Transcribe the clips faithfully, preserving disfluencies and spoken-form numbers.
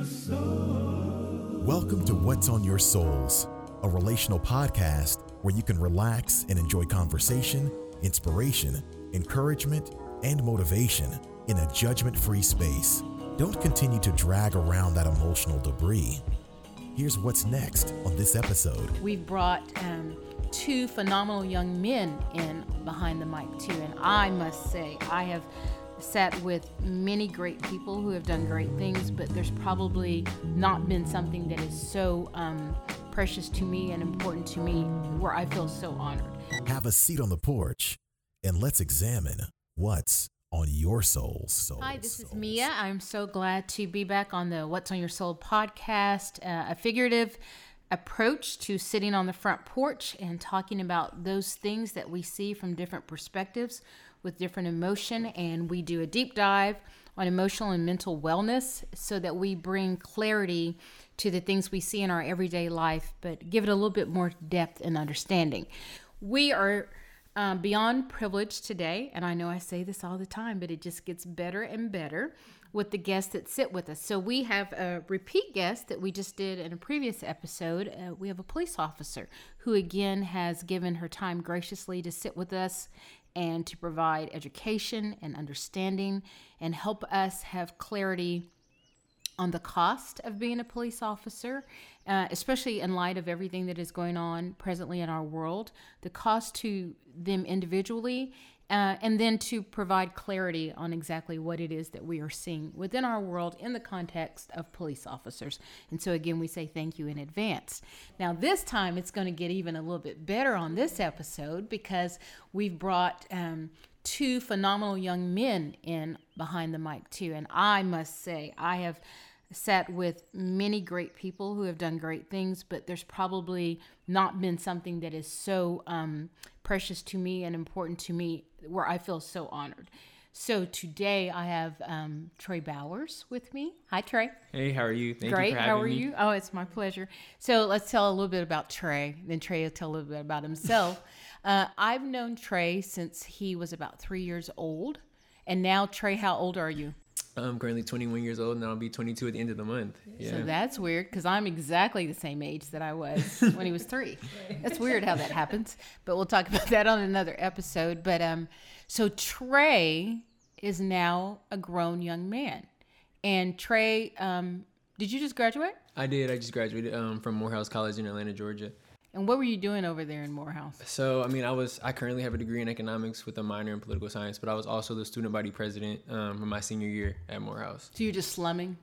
your soul. Welcome to What's on Your Souls, a relational podcast where you can relax and enjoy conversation, inspiration, encouragement, and motivation in a judgment-free space. Don't continue to drag around that emotional debris. Here's what's next on this episode. We brought um, two phenomenal young men in behind the mic too, and I must say I have sat with many great people who have done great things, but there's probably not been something that is so um, precious to me and important to me where I feel so honored. Have a seat on the porch and let's examine what's on your soul. Souls, Hi, this souls. is Mia. I'm so glad to be back on the What's on Your Soul podcast, uh, a figurative approach to sitting on the front porch and talking about those things that we see from different perspectives with different emotion. And we do a deep dive on emotional and mental wellness so that we bring clarity to the things we see in our everyday life, but give it a little bit more depth and understanding. We are Um, beyond privilege today, and I know I say this all the time, but it just gets better and better with the guests that sit with us. So we have a repeat guest that we just did in a previous episode. Uh, we have a police officer who again has given her time graciously to sit with us and to provide education and understanding and help us have clarity on the cost of being a police officer, uh, especially in light of everything that is going on presently in our world, the cost to them individually, uh, and then to provide clarity on exactly what it is that we are seeing within our world in the context of police officers. And so again, we say thank you in advance. Now this time it's going to get even a little bit better on this episode because we've brought um, two phenomenal young men in behind the mic too. And I must say I have sat with many great people who have done great things, but there's probably not been something that is so um, precious to me and important to me where I feel so honored. So today I have um, Tre Bowers with me. Hi, Tre. Hey, how are you? Thank Great. you for having how are me. you? Oh, it's my pleasure. So let's tell a little bit about Tre. Then Tre will tell a little bit about himself. uh, I've known Tre since he was about three years old. And now, Tre, how old are you? I'm currently twenty-one years old, and I'll be twenty-two at the end of the month. Yeah. So that's weird, because I'm exactly the same age that I was when he was three. That's weird how that happens, but we'll talk about that on another episode. But um, so Tre is now a grown young man, and Tre, um, did you just graduate? I did. I just graduated um, from Morehouse College in Atlanta, Georgia. And what were you doing over there in Morehouse? So, I mean, I was, I currently have a degree in economics with a minor in political science, but I was also the student body president um, for my senior year at Morehouse. So you're just slumming?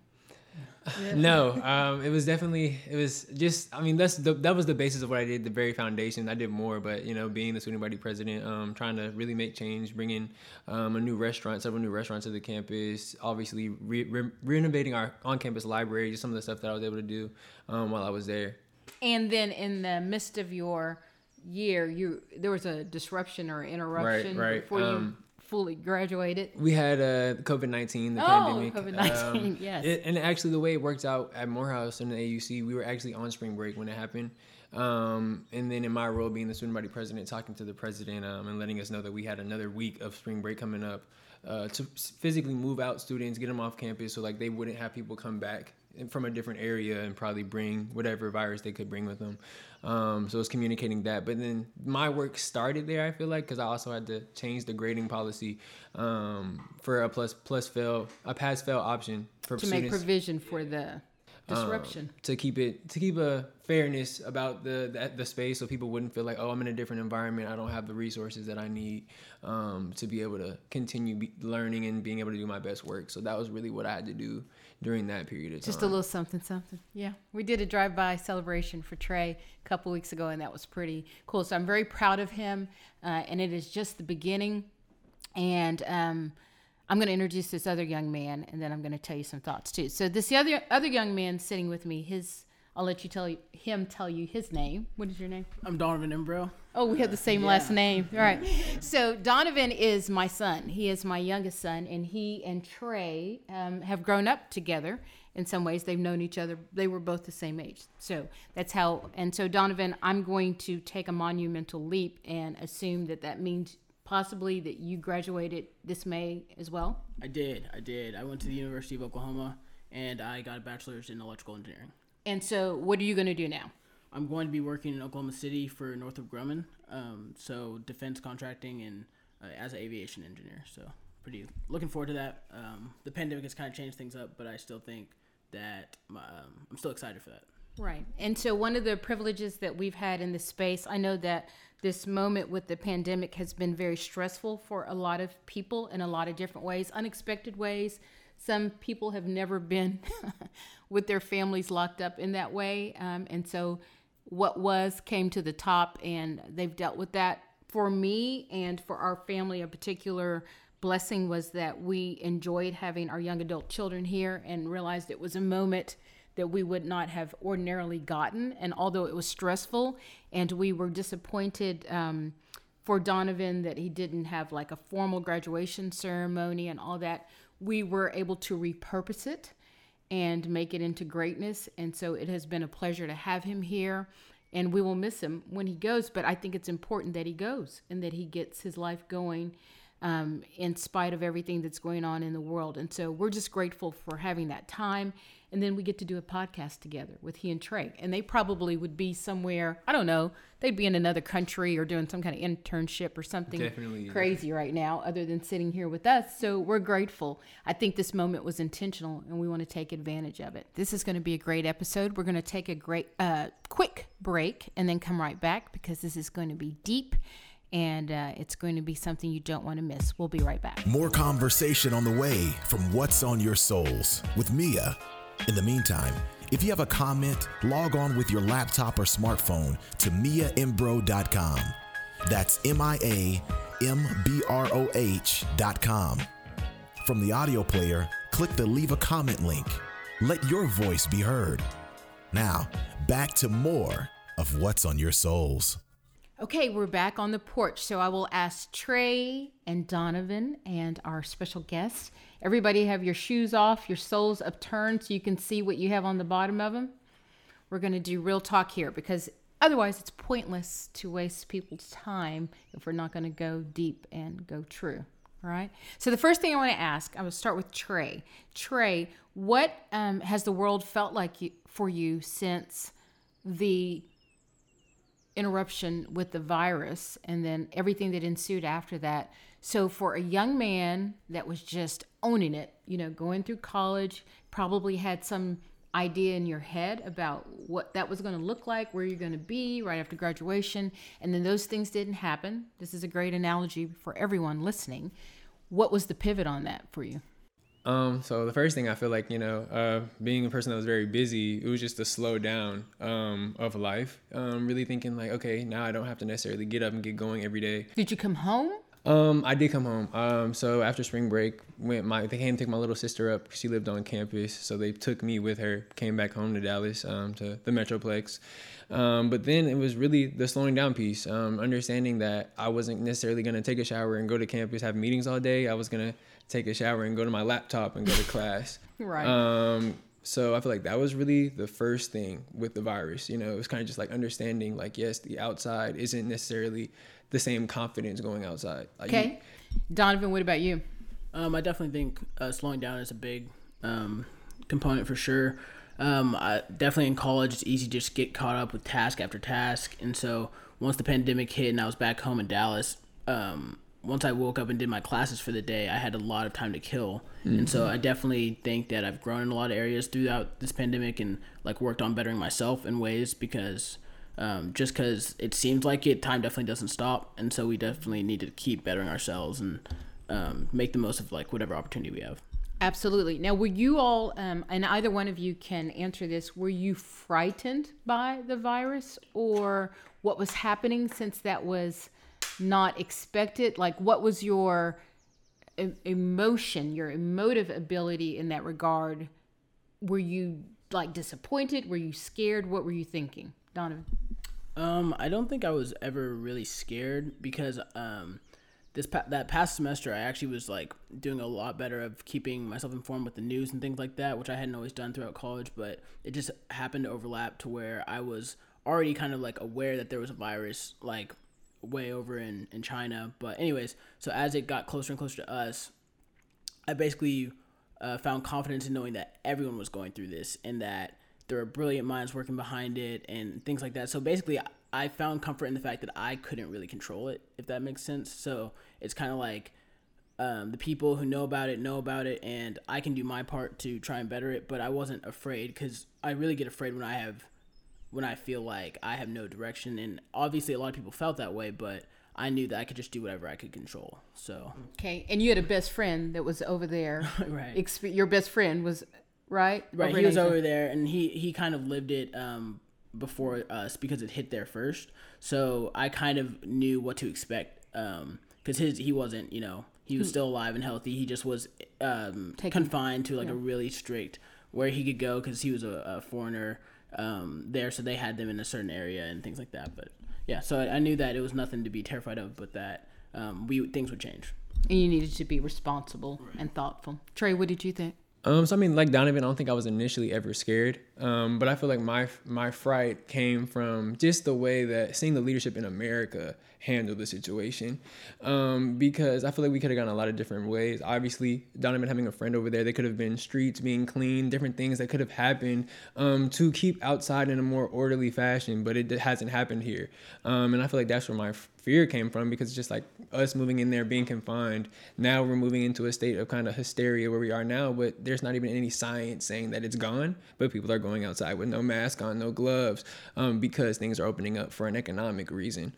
Yeah. No, um, it was definitely, it was just, I mean, that's the, that was the basis of what I did, the very foundation. I did more, but, you know, being the student body president, um, trying to really make change, bringing um, a new restaurant, several new restaurants to the campus, obviously re- re- renovating our on-campus library, just some of the stuff that I was able to do um, while I was there. And then in the midst of your year, you there was a disruption or interruption right, right. before um, you fully graduated. We had uh, COVID nineteen, the oh, pandemic. Oh, COVID nineteen, um, yes. It, and actually the way it worked out at Morehouse and the A U C, we were actually on spring break when it happened. Um, and then in my role being the student body president, talking to the president um, and letting us know that we had another week of spring break coming up uh, to physically move out students, get them off campus so like they wouldn't have people come back from a different area and probably bring whatever virus they could bring with them. Um, so it's communicating that. But then my work started there, I feel like, because I also had to change the grading policy um, for a plus plus fail, a pass fail option for students. To make provision for the disruption. Um, to keep it, to keep a fairness about the, the the space so people wouldn't feel like, oh, I'm in a different environment. I don't have the resources that I need um, to be able to continue be- learning and being able to do my best work. So that was really what I had to do during that period of time. Just a little something, something. Yeah. We did a drive-by celebration for Tre a couple weeks ago, and that was pretty cool. So I'm very proud of him, uh, and it is just the beginning. And um, I'm going to introduce this other young man, and then I'm going to tell you some thoughts too. So this other other young man sitting with me, his I'll let you tell you, him tell you his name. What is your name? I'm Donovan Embroh. Oh, we have the same yeah. last name. All right. So Donovan is my son. He is my youngest son, and he and Tre um, have grown up together. In some ways, they've known each other. They were both the same age. So that's how. And so Donovan, I'm going to take a monumental leap and assume that that means possibly that you graduated this May as well. I did. I did. I went to the University of Oklahoma and I got a bachelor's in electrical engineering. And so what are you going to do now? I'm going to be working in Oklahoma City for Northrop Grumman, um, so defense contracting and uh, as an aviation engineer. So pretty looking forward to that. Um, the pandemic has kind of changed things up, but I still think that my, um, I'm still excited for that. Right. And so one of the privileges that we've had in this space, I know that this moment with the pandemic has been very stressful for a lot of people in a lot of different ways, unexpected ways. Some people have never been with their families locked up in that way. Um, and so what was came to the top, and they've dealt with that. For me and for our family, a particular blessing was that we enjoyed having our young adult children here and realized it was a moment that we would not have ordinarily gotten. And although it was stressful and we were disappointed um, for Donovan that he didn't have like a formal graduation ceremony and all that, we were able to repurpose it and make it into greatness. And so it has been a pleasure to have him here, and we will miss him when he goes. But I think it's important that he goes and that he gets his life going um, in spite of everything that's going on in the world. And so we're just grateful for having that time. And then we get to do a podcast together with he and Trey. And they probably would be somewhere, I don't know, they'd be in another country or doing some kind of internship or something Definitely. crazy right now, other than sitting here with us. So we're grateful. I think this moment was intentional, and we want to take advantage of it. This is going to be a great episode. We're going to take a great, uh, quick break and then come right back, because this is going to be deep. And uh, it's going to be something you don't want to miss. We'll be right back. More conversation on the way from What's on Your Souls with Mia. In the meantime, if you have a comment, log on with your laptop or smartphone to mia embroh dot com. That's M I A M B R O H dot com. From the audio player, click the Leave a Comment link. Let your voice be heard. Now, back to more of What's on Your Souls. Okay, we're back on the porch. So I will ask Trey and Donovan and our special guest. Everybody have your shoes off, your soles upturned, so you can see what you have on the bottom of them. We're going to do real talk here, because otherwise it's pointless to waste people's time if we're not going to go deep and go true. All right. So the first thing I want to ask, I will start with Trey. Trey, what um, has the world felt like you, for you since the interruption with the virus and then everything that ensued after that? So for a young man that was just owning it, you know, going through college, probably had some idea in your head about what that was going to look like, where you're going to be right after graduation, and then those things didn't happen. This is a great analogy for everyone listening. What was the pivot on that for you? Um, so the first thing I feel like, you know, uh, being a person that was very busy, it was just a slow down um, of life. Um, really thinking like, okay, now I don't have to necessarily get up and get going every day. Did you come home? Um, I did come home. Um, so after spring break, went my they came and took my little sister up. She lived on campus, so they took me with her. Came back home to Dallas, um, to the Metroplex. Um, but then it was really the slowing down piece. Um, understanding that I wasn't necessarily gonna take a shower and go to campus, have meetings all day. I was gonna take a shower and go to my laptop and go to class. Right. Um, so I feel like that was really the first thing with the virus. You know, it was kind of just like understanding, like, yes, the outside isn't necessarily the same confidence going outside. Like, okay. You, Donovan, what about you? Um, I definitely think uh, slowing down is a big um, component for sure. Um, I, definitely in college, it's easy to just get caught up with task after task. And so once the pandemic hit and I was back home in Dallas, um, once I woke up and did my classes for the day, I had a lot of time to kill. Mm-hmm. And so I definitely think that I've grown in a lot of areas throughout this pandemic and like worked on bettering myself in ways, because um, just because it seems like it, time definitely doesn't stop. And so we definitely need to keep bettering ourselves and um, make the most of like whatever opportunity we have. Absolutely. Now, were you all, um, and either one of you can answer this, were you frightened by the virus or what was happening, since that was not expected? Like, what was your emotion, your emotive ability in that regard? Were you like disappointed? Were you scared? What were you thinking, Donovan? Um, I don't think I was ever really scared, because um, this pa- that past semester I actually was like doing a lot better of keeping myself informed with the news and things like that, which I hadn't always done throughout college, but it just happened to overlap to where I was already kind of like aware that there was a virus, like way over in, in China. But anyways, so as it got closer and closer to us, I basically uh, found confidence in knowing that everyone was going through this and that there were brilliant minds working behind it and things like that. So basically, I found comfort in the fact that I couldn't really control it, if that makes sense. So it's kind of like um, the people who know about it know about it, and I can do my part to try and better it. But I wasn't afraid, because I really get afraid when I have, when I feel like I have no direction. And obviously, a lot of people felt that way, but I knew that I could just do whatever I could control. So okay, and you had a best friend that was over there, right? Expe- your best friend was. Right, right. Over he was Asia. over there, and he, he kind of lived it um, before us because it hit there first. So I kind of knew what to expect, because um, his he wasn't, you know, he was still alive and healthy. He just was um, Taking, confined to like yeah. a really strict where he could go, because he was a, a foreigner um, there. So they had them in a certain area and things like that. But yeah, so I, I knew that it was nothing to be terrified of, but that um, we things would change. And you needed to be responsible right. and thoughtful. Tre, what did you think? Um, so, I mean, like Donovan, I don't think I was initially ever scared, um, but I feel like my my fright came from just the way that seeing the leadership in America handle the situation, um, because I feel like we could have gone a lot of different ways. Obviously, Donovan having a friend over there, there could have been streets being cleaned, different things that could have happened um, to keep outside in a more orderly fashion, but it hasn't happened here. Um, and I feel like that's where my fear came from, because it's just like us moving in there, being confined. Now we're moving into a state of kind of hysteria where we are now, but there's not even any science saying that it's gone, but people are going outside with no mask on, no gloves, um, because things are opening up for an economic reason.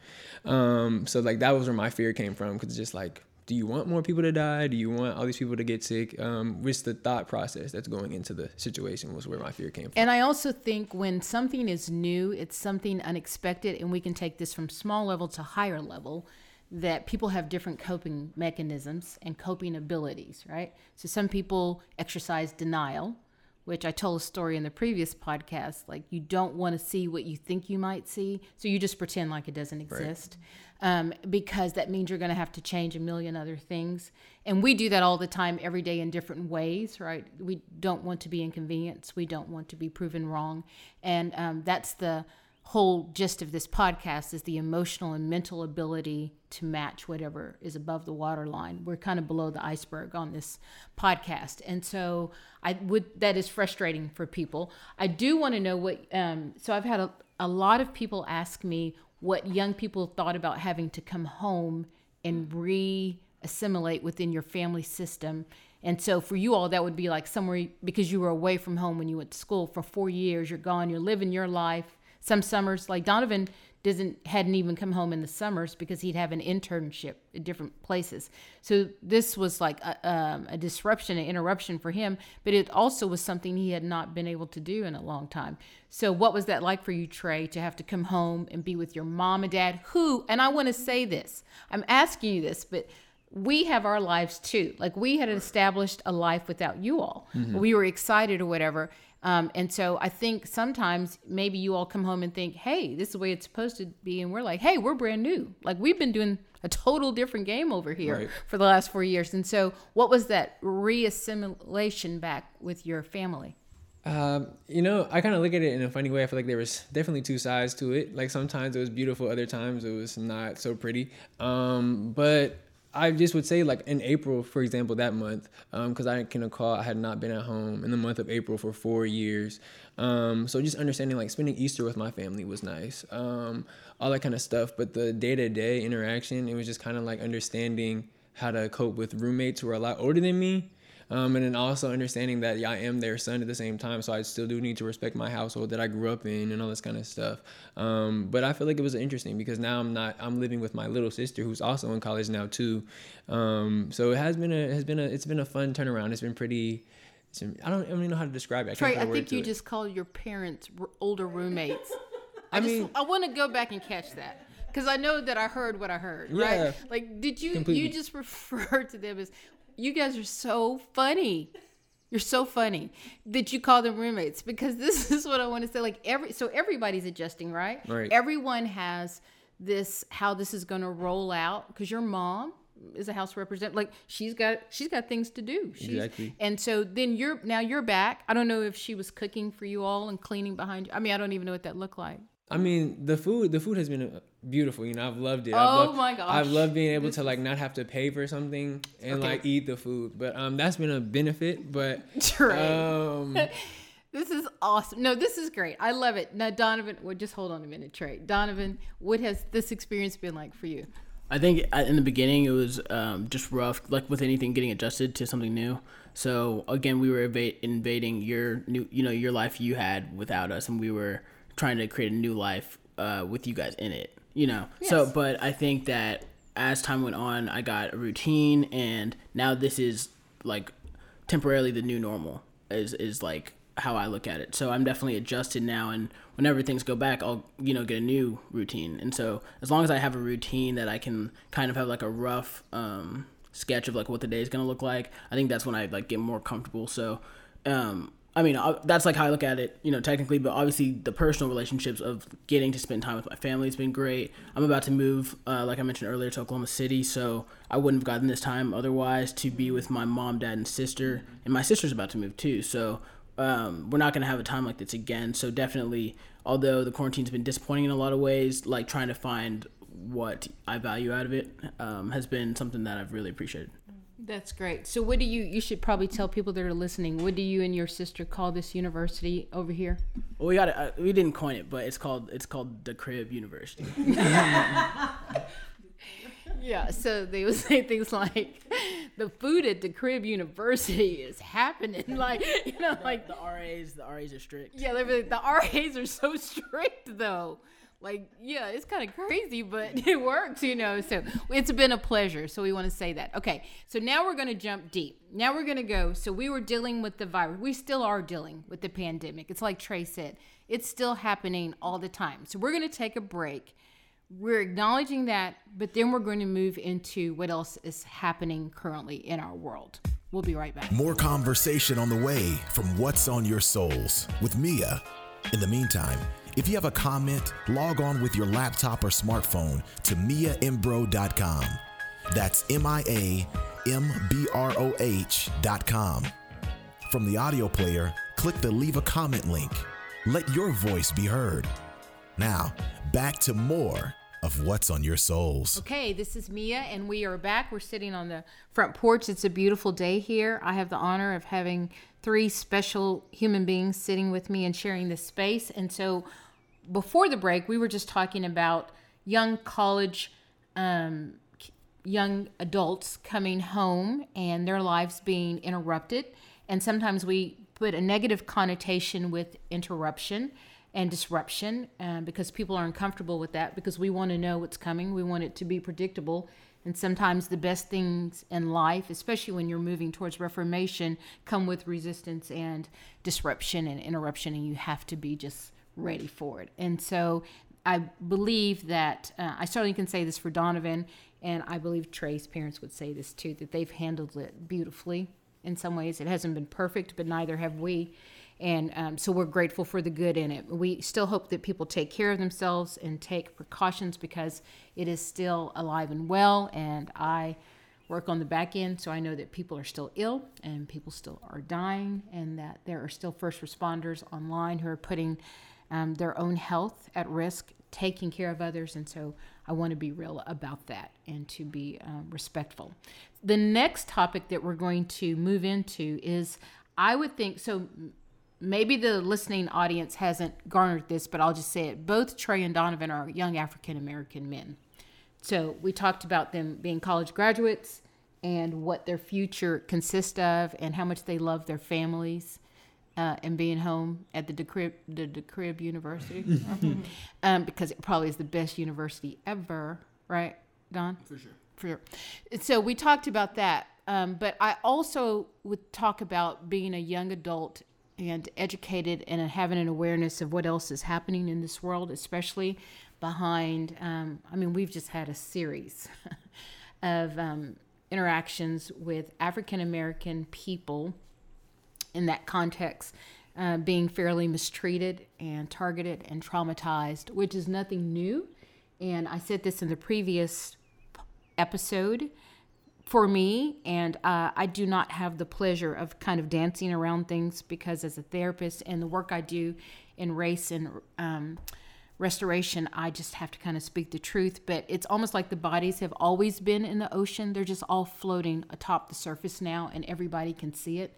Um, so like that was where my fear came from, because it's just like, do you want more people to die? Do you want all these people to get sick? Um, what's the thought process that's going into the situation was where my fear came from. And I also think when something is new, it's something unexpected, and we can take this from small level to higher level, that people have different coping mechanisms and coping abilities, right? So some people exercise denial, which I told a story in the previous podcast, like you don't want to see what you think you might see. So you just pretend like it doesn't exist, right. um, because that means you're going to have to change a million other things. And we do that all the time, every day in different ways, right? We don't want to be inconvenienced. We don't want to be proven wrong. And um, that's the whole gist of this podcast, is the emotional and mental ability to match whatever is above the waterline. We're kind of below the iceberg on this podcast. And so I would, that is frustrating for people. I do want to know what, um, so I've had a, a lot of people ask me what young people thought about having to come home and re-assimilate within your family system. And so for you all, that would be like somewhere, because you were away from home when you went to school for four years, you're gone, you're living your life. Some summers, like Donovan doesn't hadn't even come home in the summers because he'd have an internship at different places. So this was like a, um, a disruption, an interruption for him, but it also was something he had not been able to do in a long time. So what was that like for you, Tre, to have to come home and be with your mom and dad, who, and I want to say this, I'm asking you this, but we have our lives too. Like we had established a life without you all. Mm-hmm. We were excited or whatever. Um, and so I think sometimes maybe you all come home and think, hey, this is the way it's supposed to be. And we're like, hey, we're brand new. Like we've been doing a total different game over here right. for the last four years. And so what was that reassimilation back with your family? Um, you know, I kind of look at it in a funny way. I feel like there was definitely two sides to it. Like sometimes it was beautiful. Other times it was not so pretty. Um, but I just would say like in April, for example, that month, because um, I can recall I had not been at home in the month of April for four years. Um, so just understanding like spending Easter with my family was nice, um, all that kind of stuff. But the day-to-day interaction, it was just kind of like understanding how to cope with roommates who are a lot older than me. Um, and then also understanding that yeah, I am their son at the same time, so I still do need to respect my household that I grew up in and all this kind of stuff. Um, but I feel like it was interesting because now I'm not I'm living with my little sister who's also in college now too. Um, so it has been a has been a it's been a fun turnaround. It's been pretty. It's been, I don't I don't even know how to describe it. I, Tre, I think you just it. called your parents older roommates. I, I mean, just, I want to go back and catch that. Because I know that I heard what I heard, yeah, right? Like, did you completely. you just refer to them as? You guys are so funny. You're so funny that you call them roommates, because this is what I want to say. Like every, so everybody's adjusting, right? Right. Everyone has this, how this is going to roll out. Cause your mom is a house representative. Like she's got, she's got things to do. She's, exactly. And so then you're, now you're back. I don't know if she was cooking for you all and cleaning behind you. I mean, I don't even know what that looked like. I mean, the food, the food has been a, beautiful. You know, I've loved it. Oh I've loved, my gosh. I've loved being able to like not have to pay for something and okay. like eat the food. But um, that's been a benefit. But um, this is awesome. No, this is great. I love it. Now, Donovan, well, just hold on a minute, Tre. Donovan, what has this experience been like for you? I think in the beginning it was um, just rough, like with anything getting adjusted to something new. So again, we were inv- invading your new, you know, your life you had without us, and we were trying to create a new life uh, with you guys in it, you know. Yes. So, but I think that as time went on, I got a routine, and now this is like temporarily the new normal. Is is like how I look at it. So I'm definitely adjusted now, and whenever things go back, I'll, you know, get a new routine. And so as long as I have a routine that I can kind of have like a rough um, sketch of like what the day is going to look like, I think that's when I like get more comfortable. So, um, I mean, I, that's like how I look at it, you know, technically, but obviously the personal relationships of getting to spend time with my family has been great. I'm about to move, uh, like I mentioned earlier, to Oklahoma City, so I wouldn't have gotten this time otherwise to be with my mom, dad, and sister, and my sister's about to move too, so... Um, we're not going to have a time like this again. So definitely, although the quarantine's been disappointing in a lot of ways, like trying to find what I value out of it um, has been something that I've really appreciated. That's great. So what do you, you should probably tell people that are listening, what do you and your sister call this university over here? Well, we got it. Uh, we didn't coin it, but it's called, it's called the Crib University. Yeah, so they would say things like, the food at the Crib University is happening. Like, you know, like the, the R As, the R As are strict. Yeah, like, the R As are so strict though. Like, yeah, it's kind of crazy, but it works, you know. So it's been a pleasure. So we want to say that. Okay, so now we're going to jump deep. Now we're going to go. So we were dealing with the virus. We still are dealing with the pandemic. It's like Tre said, it's still happening all the time. So we're going to take a break. We're acknowledging that, but then we're going to move into what else is happening currently in our world. We'll be right back. More conversation on the way from What's on Your Souls with Mia. In the meantime, if you have a comment, log on with your laptop or smartphone to mia embroh dot com. That's M I A M B R O H dot com. From the audio player, click the Leave a Comment link. Let your voice be heard. Now, back to more of What's on Your Souls. Okay, this is Mia, and we are back. We're sitting on the front porch. It's a beautiful day here. I have the honor of having three special human beings sitting with me and sharing this space. And so before the break, we were just talking about young college, um, young adults coming home and their lives being interrupted. And sometimes we put a negative connotation with interruption and disruption, um, because people are uncomfortable with that, because we want to know what's coming. We want it to be predictable. And sometimes the best things in life, especially when you're moving towards reformation, come with resistance and disruption and interruption, and you have to be just ready for it. And so I believe that, uh, I certainly can say this for Donovan, and I believe Tre's parents would say this too, that they've handled it beautifully. In some ways, it hasn't been perfect, but neither have we. And um, so we're grateful for the good in it. We still hope that people take care of themselves and take precautions, because it is still alive and well. And I work on the back end, so I know that people are still ill and people still are dying, and that there are still first responders online who are putting um, their own health at risk, taking care of others. And so I want to be real about that and to be uh, respectful. The next topic that we're going to move into is, I would think, so maybe the listening audience hasn't garnered this, but I'll just say it. Both Tre and Donovan are young African-American men. So we talked about them being college graduates and what their future consists of and how much they love their families uh, and being home at the DeCrib, the DeCrib University, um, because it probably is the best university ever. Right, Don? For sure. For sure. So we talked about that. Um, but I also would talk about being a young adult and educated and having an awareness of what else is happening in this world, especially behind, um, I mean, we've just had a series of um, interactions with African-American people in that context, uh, being fairly mistreated and targeted and traumatized, which is nothing new. And I said this in the previous episode, for me, and uh, I do not have the pleasure of kind of dancing around things, because as a therapist and the work I do in race and um, restoration, I just have to kind of speak the truth, but it's almost like the bodies have always been in the ocean. They're just all floating atop the surface now, and everybody can see it.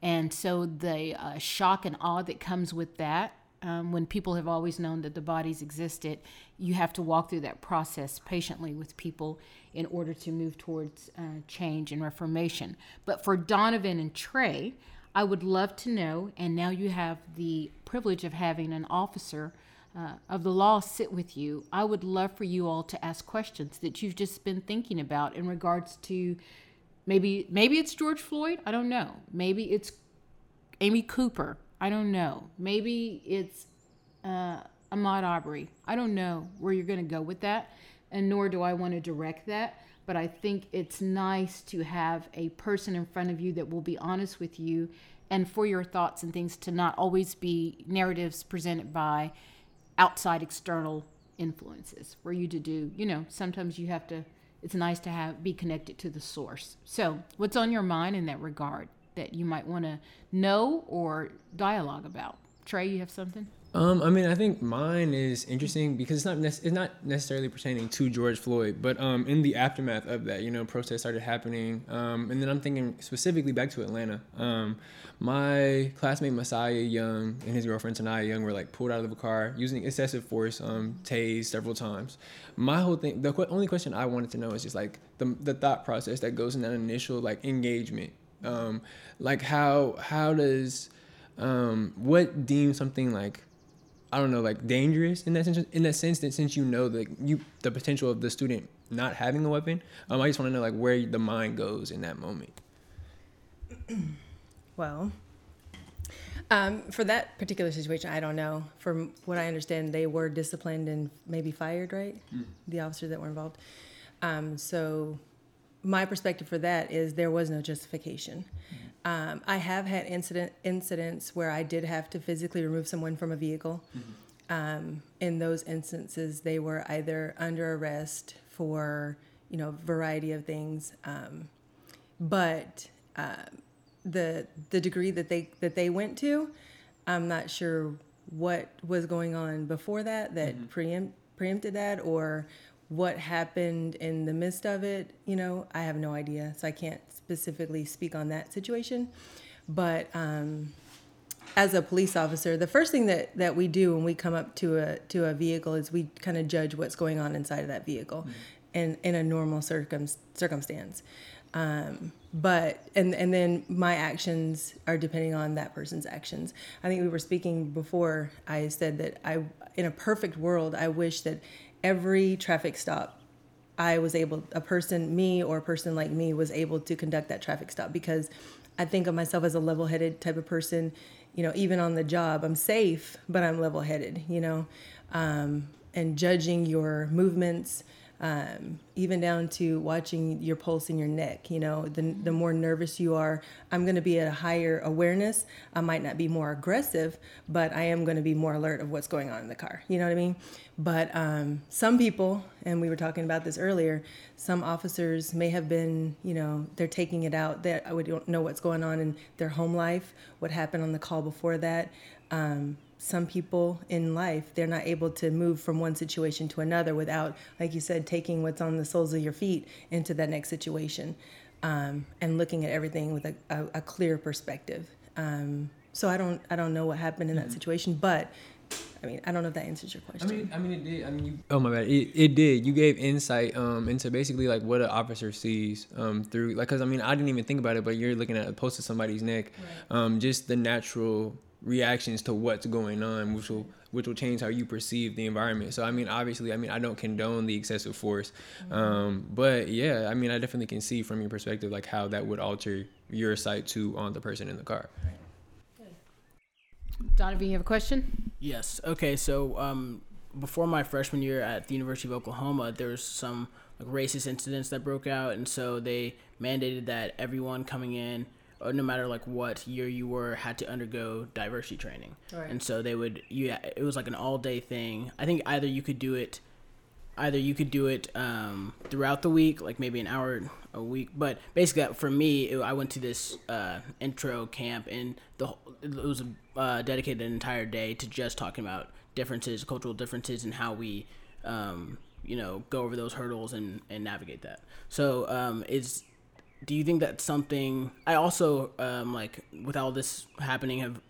And so the uh, shock and awe that comes with that, um, when people have always known that the bodies existed, you have to walk through that process patiently with people in order to move towards uh, change and reformation. But for Donovan and Tre, I would love to know, and now you have the privilege of having an officer Uh, of the law sit with you, I would love for you all to ask questions that you've just been thinking about in regards to maybe maybe it's George Floyd, I don't know. Maybe it's Amy Cooper, I don't know. Maybe it's uh, Ahmaud Arbery. I don't know where you're going to go with that, and nor do I want to direct that, but I think it's nice to have a person in front of you that will be honest with you and for your thoughts and things to not always be narratives presented by outside external influences, for you to do, you know, sometimes you have to, it's nice to have, be connected to the source. So what's on your mind in that regard that you might want to know or dialogue about? Tre, you have something? Um, I mean, I think mine is interesting because it's not nec- it's not necessarily pertaining to George Floyd, but um, in the aftermath of that, you know, protests started happening. Um, and then I'm thinking specifically back to Atlanta. Um, my classmate Masaiah Young and his girlfriend Tanaiah Young were like pulled out of the car using excessive force, um, tased several times. My whole thing, the qu- only question I wanted to know is just like the the thought process that goes in that initial like engagement. Um, like how how does um, what deems something like, I don't know, like dangerous in that sense, in that sense that since you know the, you, the potential of the student not having a weapon, um, I just want to know like where the mind goes in that moment. Well, um, for that particular situation, I don't know. From what I understand, they were disciplined and maybe fired, right? Mm. The officers that were involved. Um, so my perspective for that is there was no justification. Mm-hmm. Um, I have had incident incidents where I did have to physically remove someone from a vehicle. Mm-hmm. Um, in those instances, they were either under arrest for, you know, variety of things. Um, but uh, the the degree that they that they went to, I'm not sure what was going on before that that mm-hmm. preempt, preempted that, or what happened in the midst of it, you know, I have no idea. So I can't specifically speak on that situation. But um, as a police officer, the first thing that, that we do when we come up to a to a vehicle is we kind of judge what's going on inside of that vehicle mm-hmm. in, in a normal circum, circumstance. Um, but, and, and then my actions are depending on that person's actions. I think we were speaking before I said that I, in a perfect world, I wish that every traffic stop, I was able, a person, me or a person like me was able to conduct that traffic stop, because I think of myself as a level-headed type of person. You know, even on the job, I'm safe, but I'm level-headed, you know, um, and judging your movements, um, even down to watching your pulse in your neck. You know, the, the more nervous you are, I'm going to be at a higher awareness. I might not be more aggressive, but I am going to be more alert of what's going on in the car. You know what I mean? But, um, some people, and we were talking about this earlier, some officers may have been, you know, they're taking it out that I would don't know what's going on in their home life, what happened on the call before that. Um, Some people in life, they're not able to move from one situation to another without, like you said, taking what's on the soles of your feet into that next situation, um, and looking at everything with a, a, a clear perspective. Um, so I don't, I don't know what happened in that mm-hmm. situation, but I mean, I don't know if that answers your question. I mean, I mean, it did. I mean, you, oh my bad, it, it did. You gave insight um, into basically like what an officer sees um, through, like, because I mean, I didn't even think about it, but you're looking at a pulse of somebody's neck, right. um, just the natural reactions to what's going on, which will which will change how you perceive the environment. So I mean, obviously, I mean, I don't condone the excessive force, mm-hmm. um, but yeah, I mean, I definitely can see from your perspective like how that would alter your sight to on the person in the car. Right. Good. Donovan, you have a question? Yes. Okay. So um, before my freshman year at the University of Oklahoma, there was some like racist incidents that broke out, and so they mandated that everyone coming in, or no matter like what year you were, had to undergo diversity training. Right. And so they would, yeah, it was like an all day thing. I think either you could do it, either you could do it um, throughout the week, like maybe an hour a week. But basically for me, it, I went to this uh, intro camp, and the it was uh, dedicated an entire day to just talking about differences, cultural differences, and how we, um, you know, go over those hurdles and, and navigate that. So um, is do you think that's something? I also, um, like, with all this happening, have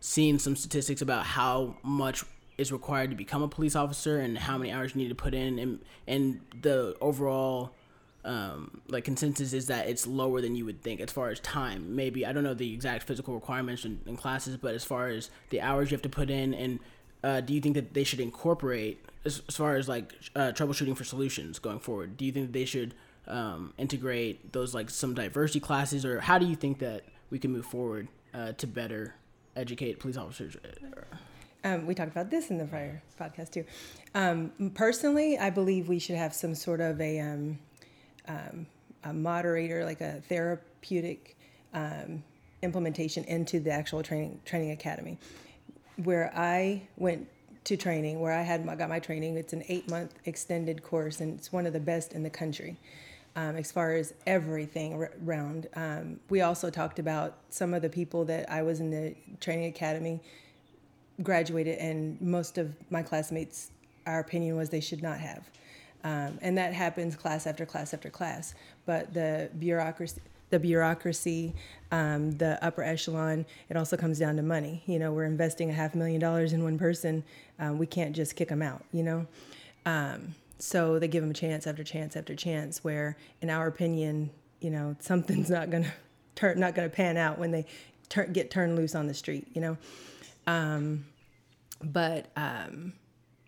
seen some statistics about how much is required to become a police officer and how many hours you need to put in, and and the overall um like consensus is that it's lower than you would think as far as time. Maybe I don't know the exact physical requirements in, in classes, but as far as the hours you have to put in, and uh do you think that they should incorporate as, as far as like uh troubleshooting for solutions going forward? Do you think that they should um integrate those, like some diversity classes, or how do you think that we can move forward uh to better educate police officers? Um, we talked about this in the prior podcast too. Um, personally, I believe we should have some sort of a, um, um, a moderator, like a therapeutic um, implementation into the actual training training academy. Where I went to training, where I had my, got my training, it's an eight month extended course, and it's one of the best in the country um, as far as everything r- round. Um, we also talked about some of the people that I was in the training academy. Graduated, and most of my classmates, our opinion was they should not have. Um, and that happens class after class after class. But the bureaucracy, the bureaucracy, um, the upper echelon, it also comes down to money. You know, we're investing a half million dollars in one person. Um, we can't just kick them out, you know? Um, so they give them chance after chance after chance where, in our opinion, you know, something's not going to turn, not going to pan out when they tur- get turned loose on the street, you know? Um, but, um,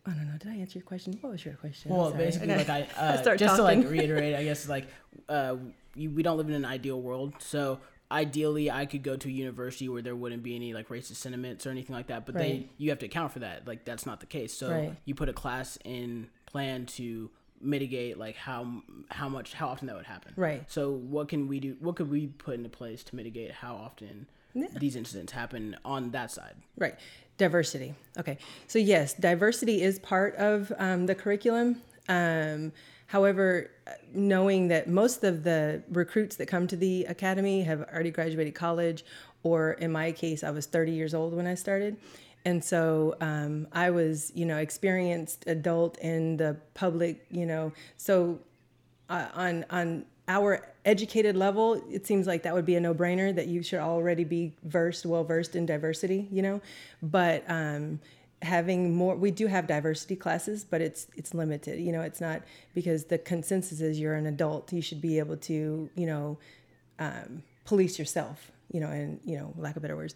I don't know. Did I answer your question? What was your question? Well, basically, I gotta, like I, uh, I just talking. to like reiterate, I guess, like, uh, you, we don't live in an ideal world. So ideally I could go to a university where there wouldn't be any like racist sentiments or anything like that, but right. they, you have to account for that. Like, that's not the case. So right. you put a class in plan to mitigate like how, how much, how often that would happen. Right. So what can we do? What could we put into place to mitigate how often Yeah. these incidents happen on that side? Right. Diversity. Okay. So yes, diversity is part of um, the curriculum. Um, however, knowing that most of the recruits that come to the academy have already graduated college, or in my case, I was thirty years old when I started. And so um, I was, you know, experienced adult in the public, you know, so uh, on, on, our educated level, it seems like that would be a no-brainer that you should already be versed, well-versed in diversity, you know, but um, having more, we do have diversity classes, but it's it's limited, you know, it's not because the consensus is you're an adult, you should be able to, you know, um, police yourself, you know, and, you know, lack of better words.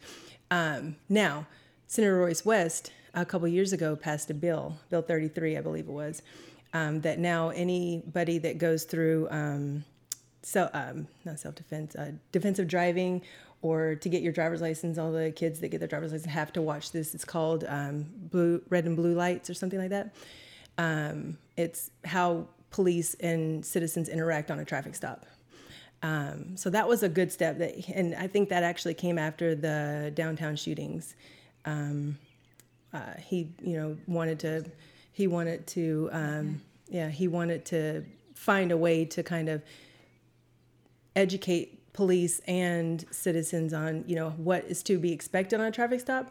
Um, now, Senator Royce West, a couple years ago, passed a bill, Bill thirty-three, I believe it was, um, that now anybody that goes through... Um, So, um, not self-defense, uh, defensive driving, or to get your driver's license, all the kids that get their driver's license have to watch this. It's called um, Blue, Red and Blue Lights or something like that. Um, it's how police and citizens interact on a traffic stop. Um, so that was a good step. That, and I think that actually came after the downtown shootings. Um, uh, he, you know, wanted to, he wanted to, um, yeah, he wanted to find a way to kind of educate police and citizens on, you know, what is to be expected on a traffic stop,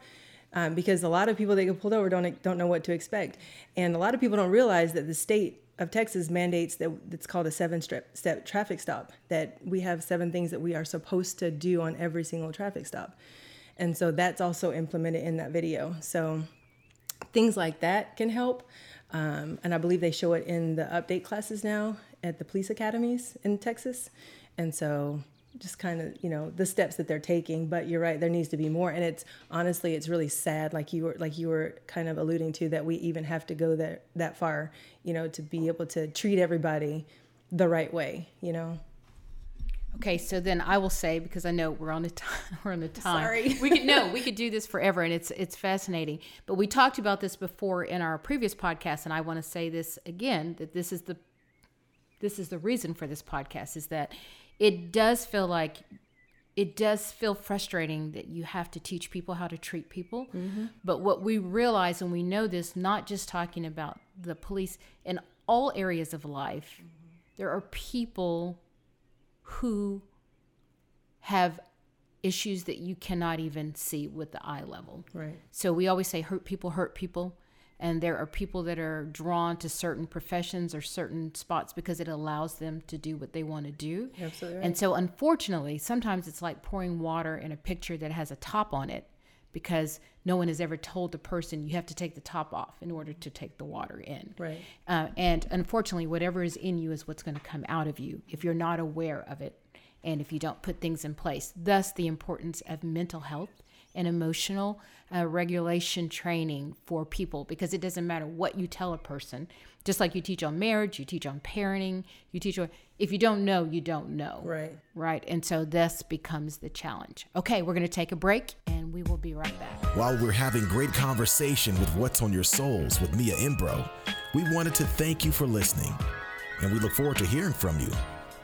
um, because a lot of people that get pulled over don't don't know what to expect, and a lot of people don't realize that the state of Texas mandates that it's called a seven-step traffic stop, that we have seven things that we are supposed to do on every single traffic stop, and so that's also implemented in that video. So things like that can help, um, and I believe they show it in the update classes now at the police academies in Texas. And so just kind of, you know, the steps that they're taking, but you're right, there needs to be more. And it's honestly, it's really sad. Like you were, like you were kind of alluding to, that we even have to go that, that far, you know, to be able to treat everybody the right way, you know? Okay. So then I will say, because I know we're on a time, we're on a time. Sorry. we could, no, we could do this forever, and it's, it's fascinating, but we talked about this before in our previous podcast. And I want to say this again, that this is the, this is the reason for this podcast, is that it does feel like, it does feel frustrating that you have to teach people how to treat people. Mm-hmm. But what we realize, and we know this, not just talking about the police, in all areas of life, mm-hmm. there are people who have issues that you cannot even see with the eye level. Right. So we always say hurt people hurt people. And there are people that are drawn to certain professions or certain spots because it allows them to do what they want to do. Absolutely right. And so unfortunately, sometimes it's like pouring water in a pitcher that has a top on it, because no one has ever told the person you have to take the top off in order to take the water in. Right. Uh, and unfortunately, whatever is in you is what's going to come out of you if you're not aware of it and if you don't put things in place. Thus, the importance of mental health and emotional uh, regulation training for people, because it doesn't matter what you tell a person. Just like you teach on marriage, you teach on parenting, you teach on, if you don't know, you don't know. Right. Right. And so this becomes the challenge. Okay, we're going to take a break and we will be right back. While we're having great conversation with What's on Your Souls with Mia Embroh, we wanted to thank you for listening. And we look forward to hearing from you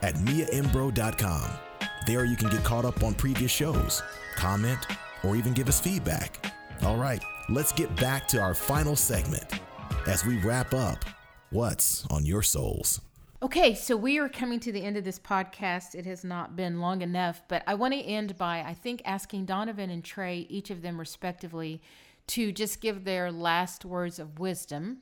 at mia embroh dot com. There you can get caught up on previous shows, comment, or even give us feedback. All right, let's get back to our final segment as we wrap up What's on Your Souls. Okay, so we are coming to the end of this podcast. It has not been long enough, but I want to end by, I think, asking Donovan and Tre, each of them respectively, to just give their last words of wisdom,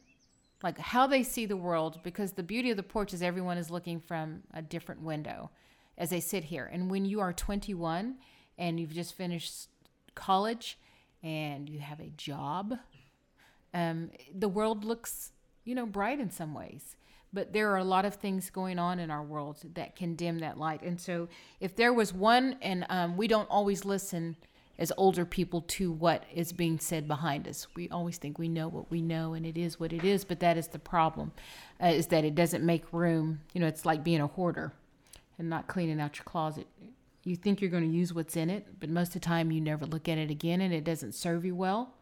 like how they see the world, because the beauty of the porch is everyone is looking from a different window as they sit here. And when you are twenty-one and you've just finished college and you have a job, um, the world looks, you know, bright in some ways, but there are a lot of things going on in our world that can dim that light. And so if there was one, and um, we don't always listen as older people to what is being said behind us. We always think we know what we know and it is what it is, but that is the problem, uh, is that it doesn't make room. You know, it's like being a hoarder and not cleaning out your closet. You think you're going to use what's in it, but most of the time you never look at it again and it doesn't serve you well,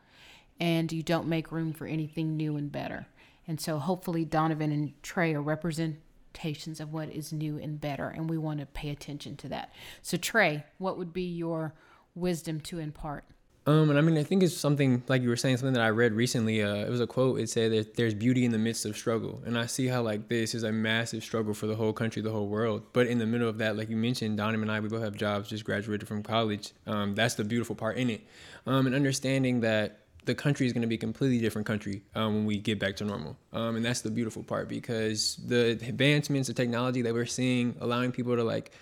and you don't make room for anything new and better. And so hopefully Donovan and Tre are representations of what is new and better, and we want to pay attention to that. So Tre, what would be your wisdom to impart? Um, and I mean, I think it's something, like you were saying, something that I read recently. Uh, it was a quote. It said that there's beauty in the midst of struggle. And I see how, like, this is a massive struggle for the whole country, the whole world. But in the middle of that, like you mentioned, Donovan and I, we both have jobs, just graduated from college. Um, that's the beautiful part in it. Um, and understanding that the country is going to be a completely different country um, when we get back to normal. Um, and that's the beautiful part, because the advancements of technology that we're seeing, allowing people to, like,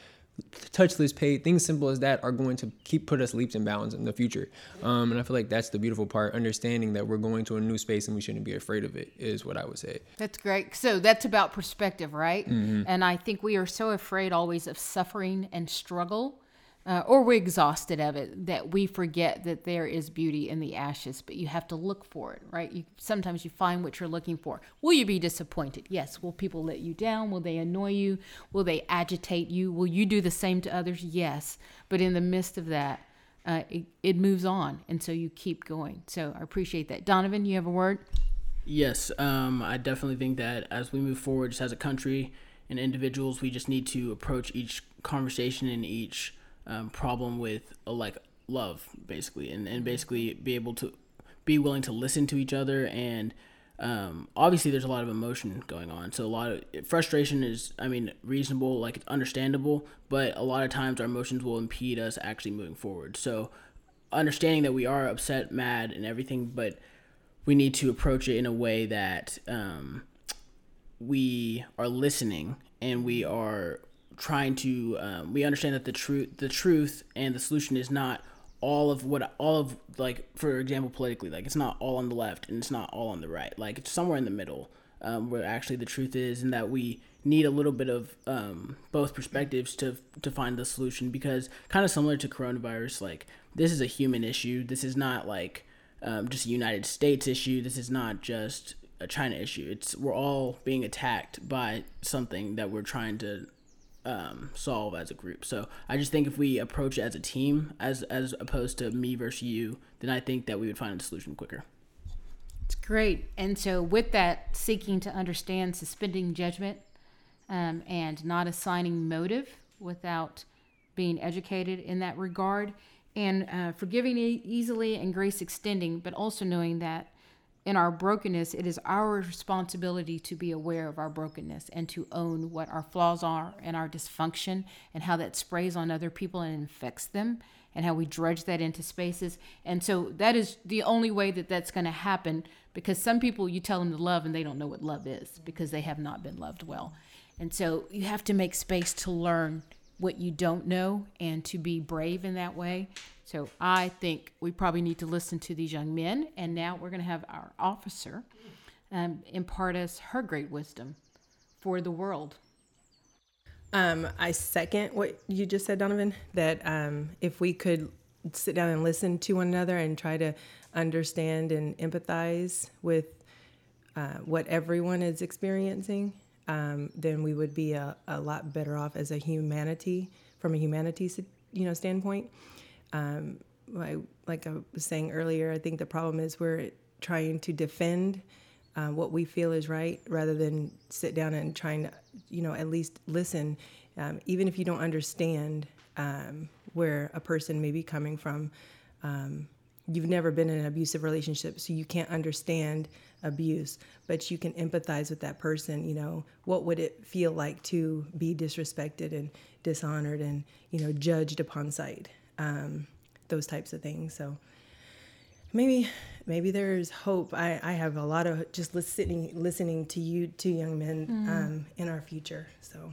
touchless pay, things simple as that are going to keep put us leaps and bounds in the future. Um, and I feel like that's the beautiful part, understanding that we're going to a new space and we shouldn't be afraid of it, is what I would say. That's great. So that's about perspective, right? Mm-hmm. And I think we are so afraid always of suffering and struggle, uh, or we're exhausted of it, that we forget that there is beauty in the ashes, but you have to look for it, right? You, sometimes you find what you're looking for. Will you be disappointed? Yes. Will people let you down? Will they annoy you? Will they agitate you? Will you do the same to others? Yes. But in the midst of that, uh, it, it moves on. And so you keep going. So I appreciate that. Donovan, you have a word? Yes. Um, I definitely think that as we move forward, just as a country and individuals, we just need to approach each conversation and each Um, problem with uh, like love, basically, and, and basically be able to be willing to listen to each other. And um, obviously there's a lot of emotion going on, so a lot of frustration is, I mean, reasonable, like, it's understandable, but a lot of times our emotions will impede us actually moving forward. So understanding that we are upset, mad, and everything, but we need to approach it in a way that um, we are listening and we are trying to um, we understand that the truth the truth and the solution is not all of what all of, like, for example, politically, like, it's not all on the left and it's not all on the right, like, it's somewhere in the middle, um, where actually the truth is, and that we need a little bit of um, both perspectives to to find the solution. Because kind of similar to coronavirus, like, this is a human issue. This is not like um, just a United States issue. This is not just a China issue. It's, we're all being attacked by something that we're trying to Um, solve as a group. So I just think if we approach it as a team, as as opposed to me versus you, then I think that we would find a solution quicker. It's great. And so with that, seeking to understand, suspending judgment, um, and not assigning motive without being educated in that regard, and uh, forgiving easily and grace extending, but also knowing that in our brokenness, it is our responsibility to be aware of our brokenness and to own what our flaws are and our dysfunction and how that sprays on other people and infects them, and how we dredge that into spaces. And so that is the only way that that's going to happen, because some people, you tell them to love and they don't know what love is because they have not been loved well. And so you have to make space to learn what you don't know and to be brave in that way. So I think we probably need to listen to these young men. And now we're going to have our officer um, impart us her great wisdom for the world. Um, I second what you just said, Donovan, that um, if we could sit down and listen to one another and try to understand and empathize with uh, what everyone is experiencing, um, then we would be a, a lot better off as a humanity, from a humanity, you know, standpoint. Um, I, like I was saying earlier, I think the problem is we're trying to defend Uh, what we feel is right, rather than sit down and trying to, you know, at least listen, um, even if you don't understand um, where a person may be coming from. Um, you've never been in an abusive relationship, so you can't understand abuse, but you can empathize with that person. You know, what would it feel like to be disrespected and dishonored and, you know, judged upon sight, um, those types of things. So Maybe, maybe there's hope. I, I have a lot of just listening, listening to you two young men mm-hmm. um, in our future. So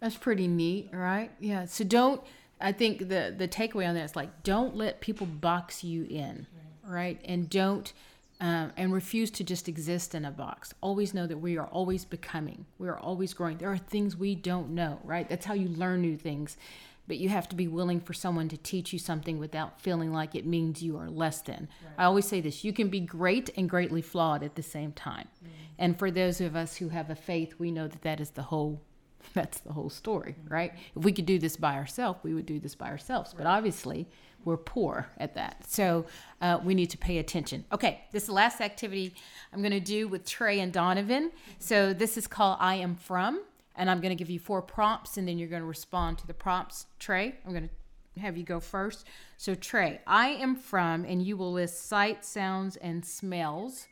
that's pretty neat, right? Yeah. So don't. I think the the takeaway on that is, like, don't let people box you in, right? right? And don't um, and refuse to just exist in a box. Always know that we are always becoming. We are always growing. There are things we don't know, right? That's how you learn new things. But you have to be willing for someone to teach you something without feeling like it means you are less than. Right. I always say this, you can be great and greatly flawed at the same time. Mm-hmm. And for those of us who have a faith, we know that that is the whole, that's the whole story, mm-hmm. right? If we could do this by ourselves, we would do this by ourselves. Right. But obviously, we're poor at that. So uh, we need to pay attention. Okay, this is the last activity I'm going to do with Tre and Donovan. Mm-hmm. So this is called I Am From. And I'm going to give you four prompts, and then you're going to respond to the prompts. Tre, I'm going to have you go first. So, Tre, I am from, and you will list sight, sounds, and smells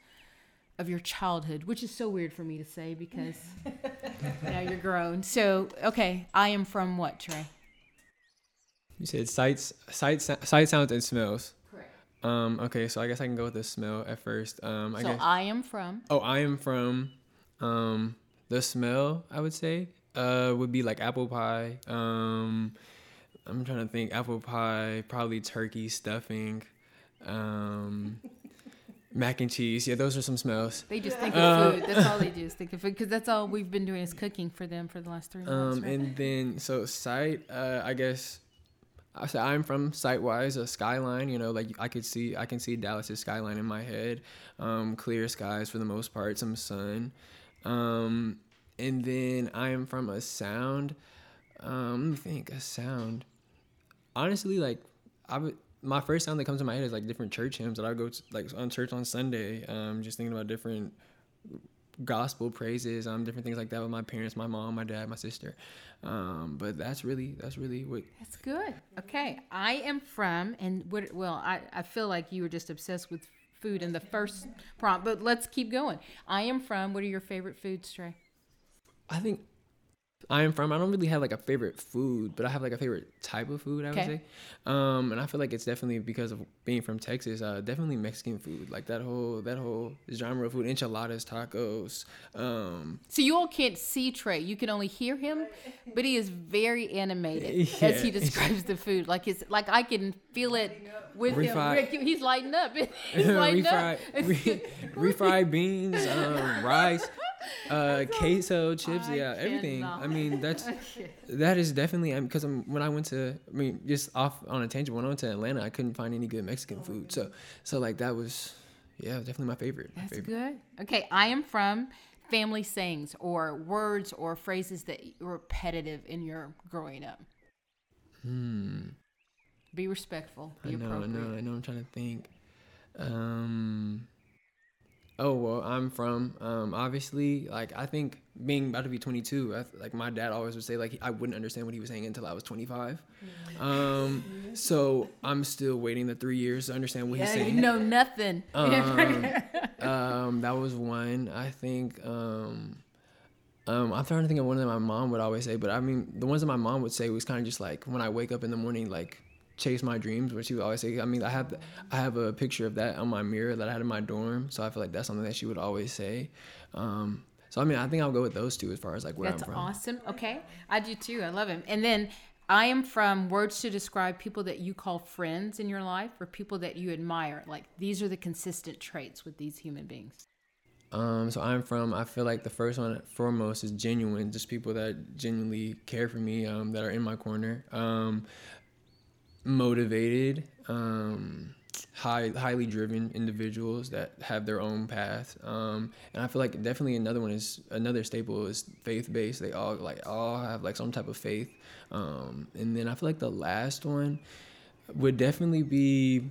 of your childhood, which is so weird for me to say because now you're grown. So, okay, I am from what, Tre? You said sights, sight, sight, sounds, and smells. Correct. Um, okay, so I guess I can go with the smell at first. Um, I so, guess, I am from. Oh, I am from... Um, The smell, I would say, uh, would be like apple pie. Um, I'm trying to think. Apple pie, probably turkey stuffing, um, mac and cheese. Yeah, those are some smells. They just think uh, of food. That's all they do is think of food, because that's all we've been doing is cooking for them for the last three months. Um, right? And then, so sight, uh, I guess, I said I'm from sight-wise, a skyline. You know, like I could see, I can see Dallas's skyline in my head. Um, clear skies for the most part, some sun. Um, and then I am from a sound, um, let me think, a sound, honestly, like, I would, my first sound that comes to my head is like different church hymns that I go to, like on church on Sunday, um, just thinking about different gospel praises, um, different things like that with my parents, my mom, my dad, my sister. Um, but that's really, that's really what. That's good. Okay. I am from, and what, well, I, I feel like you were just obsessed with food in the first prompt, but let's keep going. I am from, what are your favorite foods, Tre? I think I am from, I don't really have like a favorite food, but I have like a favorite type of food, I okay. would say. Um, and I feel like it's definitely because of being from Texas, uh, definitely Mexican food, like that whole, that whole genre of food, enchiladas, tacos. Um, so you all can't see Tre, you can only hear him, but he is very animated yeah. as he describes the food. Like his, like I can feel it with refried. him. He's lighting up. He's lighting refried, up. Re, refried beans, um, rice. Uh, queso, chips, I yeah, everything. Not. I mean, that's that is definitely because I'm, I'm when I went to, I mean, just off on a tangent. When I went to Atlanta, I couldn't find any good Mexican food. So, so like that was, yeah, definitely my favorite. My that's favorite. Good. Okay, I am from family sayings or words or phrases that were repetitive in your growing up. Hmm. Be respectful. Be I know, appropriate. I know. I know. I'm trying to think. Um. Oh, well, I'm from, um, obviously, like, I think being about to be twenty-two, I, like, my dad always would say, like, I wouldn't understand what he was saying until I was twenty-five. Um, so I'm still waiting the three years to understand what yeah, he's saying. You know nothing. Um, um, that was one, I think, um, um, I'm trying to think of one that my mom would always say, but I mean, the ones that my mom would say was kind of just, like, when I wake up in the morning, like, chase my dreams, which she would always say. I mean, I have I have a picture of that on my mirror that I had in my dorm, so I feel like that's something that she would always say. Um, so, I mean, I think I'll go with those two as far as, like, where that's I'm from. That's awesome. Okay. I do, too. I love him. And then I am from words to describe people that you call friends in your life or people that you admire. Like, these are the consistent traits with these human beings. Um, so I'm from, I feel like the first one foremost is genuine, just people that genuinely care for me, um, that are in my corner, um, motivated, um, high, highly driven individuals that have their own path. Um, and I feel like definitely another one is another staple is faith-based. They all like, all have like some type of faith. Um, and then I feel like the last one would definitely be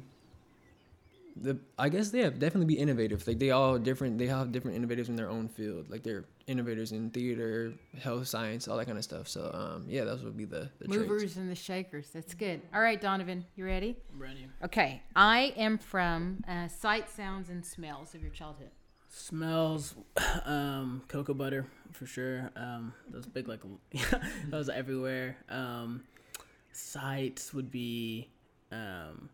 The, I guess they have definitely be innovative. Like they all different. They have different innovators in their own field. Like they're innovators in theater, health science, all that kind of stuff. So um, yeah, those would be the, the movers traits. And the shakers. That's good. All right, Donovan, you ready? I'm ready. Okay, I am from uh, sight, sounds, and smells of your childhood. Smells, um, cocoa butter for sure. Um, those big like that was everywhere. Um, sights would be. Um,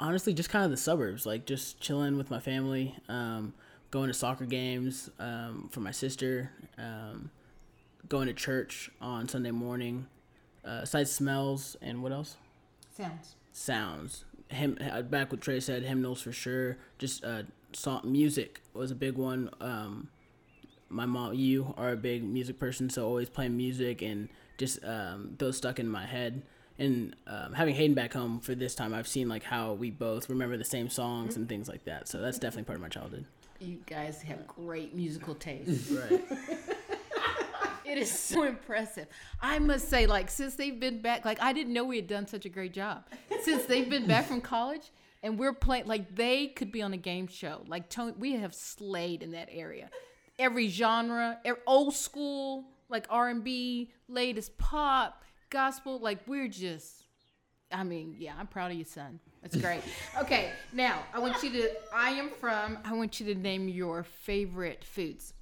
Honestly, just kind of the suburbs, like just chilling with my family, um, going to soccer games um, for my sister, um, going to church on Sunday morning. Uh, sights, smells, and what else? Sounds. Sounds. Hem- back what Trey said, hymnals for sure. Just uh, song- music was a big one. Um, my mom, you are a big music person, so always playing music and just um, those stuck in my head. And um, having Hayden back home for this time, I've seen like how we both remember the same songs mm-hmm. and things like that. So that's definitely part of my childhood. You guys have great musical taste. Right. It is so impressive. I must say, like, since they've been back, like, I didn't know we had done such a great job. Since they've been back from college and we're playing, like, they could be on a game show. Like, Tony, we have slayed in that area. Every genre, old school, like R and B, latest pop, gospel, like we're just, I mean, yeah, I'm proud of you, son. That's great. Okay, now I want you to, I am from, I want you to name your favorite foods.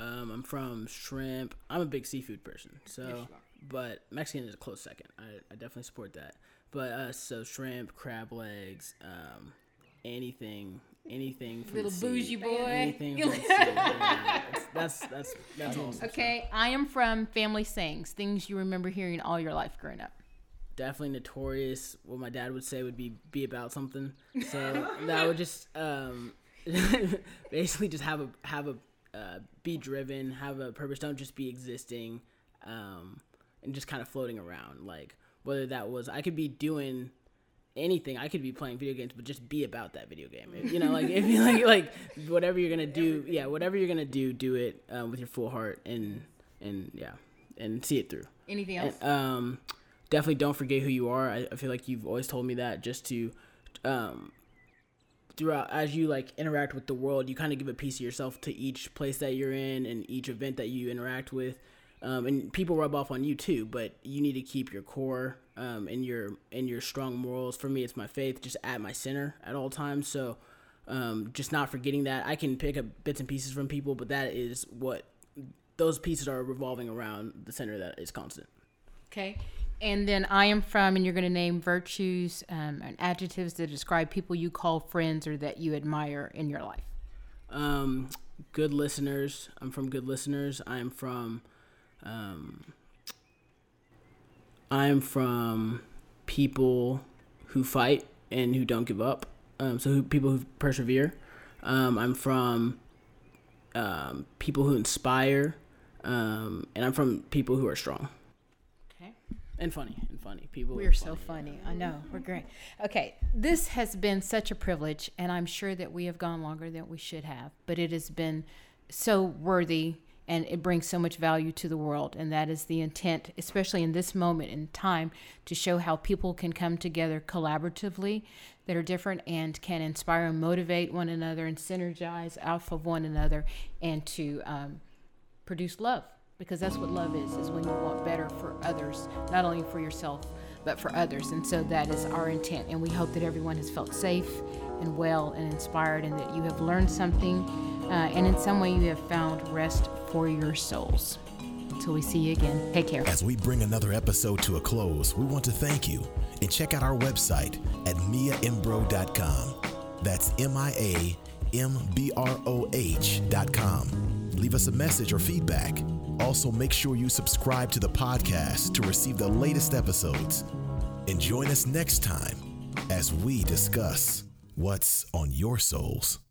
Um, I'm from shrimp. I'm a big seafood person, so, yes, but Mexican is a close second. I, I definitely support that. But uh, so shrimp, crab legs, um, anything, anything from little the sea. Bougie boy. Anything from the sea. Yeah, that's that's that's, that's awesome. Okay, I am from family sayings, things you remember hearing all your life growing up. Definitely notorious. What my dad would say would be be about something. So that would just um, basically just have a have a uh, be driven, have a purpose. Don't just be existing um, and just kind of floating around. Like whether that was I could be doing. Anything I could be playing video games, but just be about that video game. If, you know, like if you like, like whatever you're gonna do, yeah, whatever you're gonna do, do it uh, with your full heart and and yeah, and see it through. Anything else? And, um, definitely don't forget who you are. I, I feel like you've always told me that just to, um, throughout as you like interact with the world, you kind of give a piece of yourself to each place that you're in and each event that you interact with. Um, and people rub off on you too, but you need to keep your core um, and your and your strong morals. For me, it's my faith, just at my center at all times. So, um, just not forgetting that. I can pick up bits and pieces from people, but that is what those pieces are revolving around the center that is constant. Okay, and then I am from, and you're going to name virtues um, and adjectives that describe people you call friends or that you admire in your life. Um, good listeners. I'm from good listeners. I'm from. Um, I'm from people who fight and who don't give up. Um, so who, people who persevere. Um, I'm from um, people who inspire, um, and I'm from people who are strong. Okay. And funny, and funny people. We are so funny. I know. We're great. Okay. This has been such a privilege, and I'm sure that we have gone longer than we should have, but it has been so worthy. And it brings so much value to the world. And that is the intent, especially in this moment in time, to show how people can come together collaboratively that are different and can inspire and motivate one another and synergize off of one another and to um, produce love. Because that's what love is, is when you want better for others, not only for yourself, but for others. And so that is our intent. And we hope that everyone has felt safe and well and inspired and that you have learned something uh, and in some way you have found rest for your souls. Until we see you again, take care. As we bring another episode to a close, we want to thank you and check out our website at mia embroh dot com. That's M I A M B R O H dot com. Leave us a message or feedback. Also, make sure you subscribe to the podcast to receive the latest episodes. And join us next time as we discuss what's on your souls.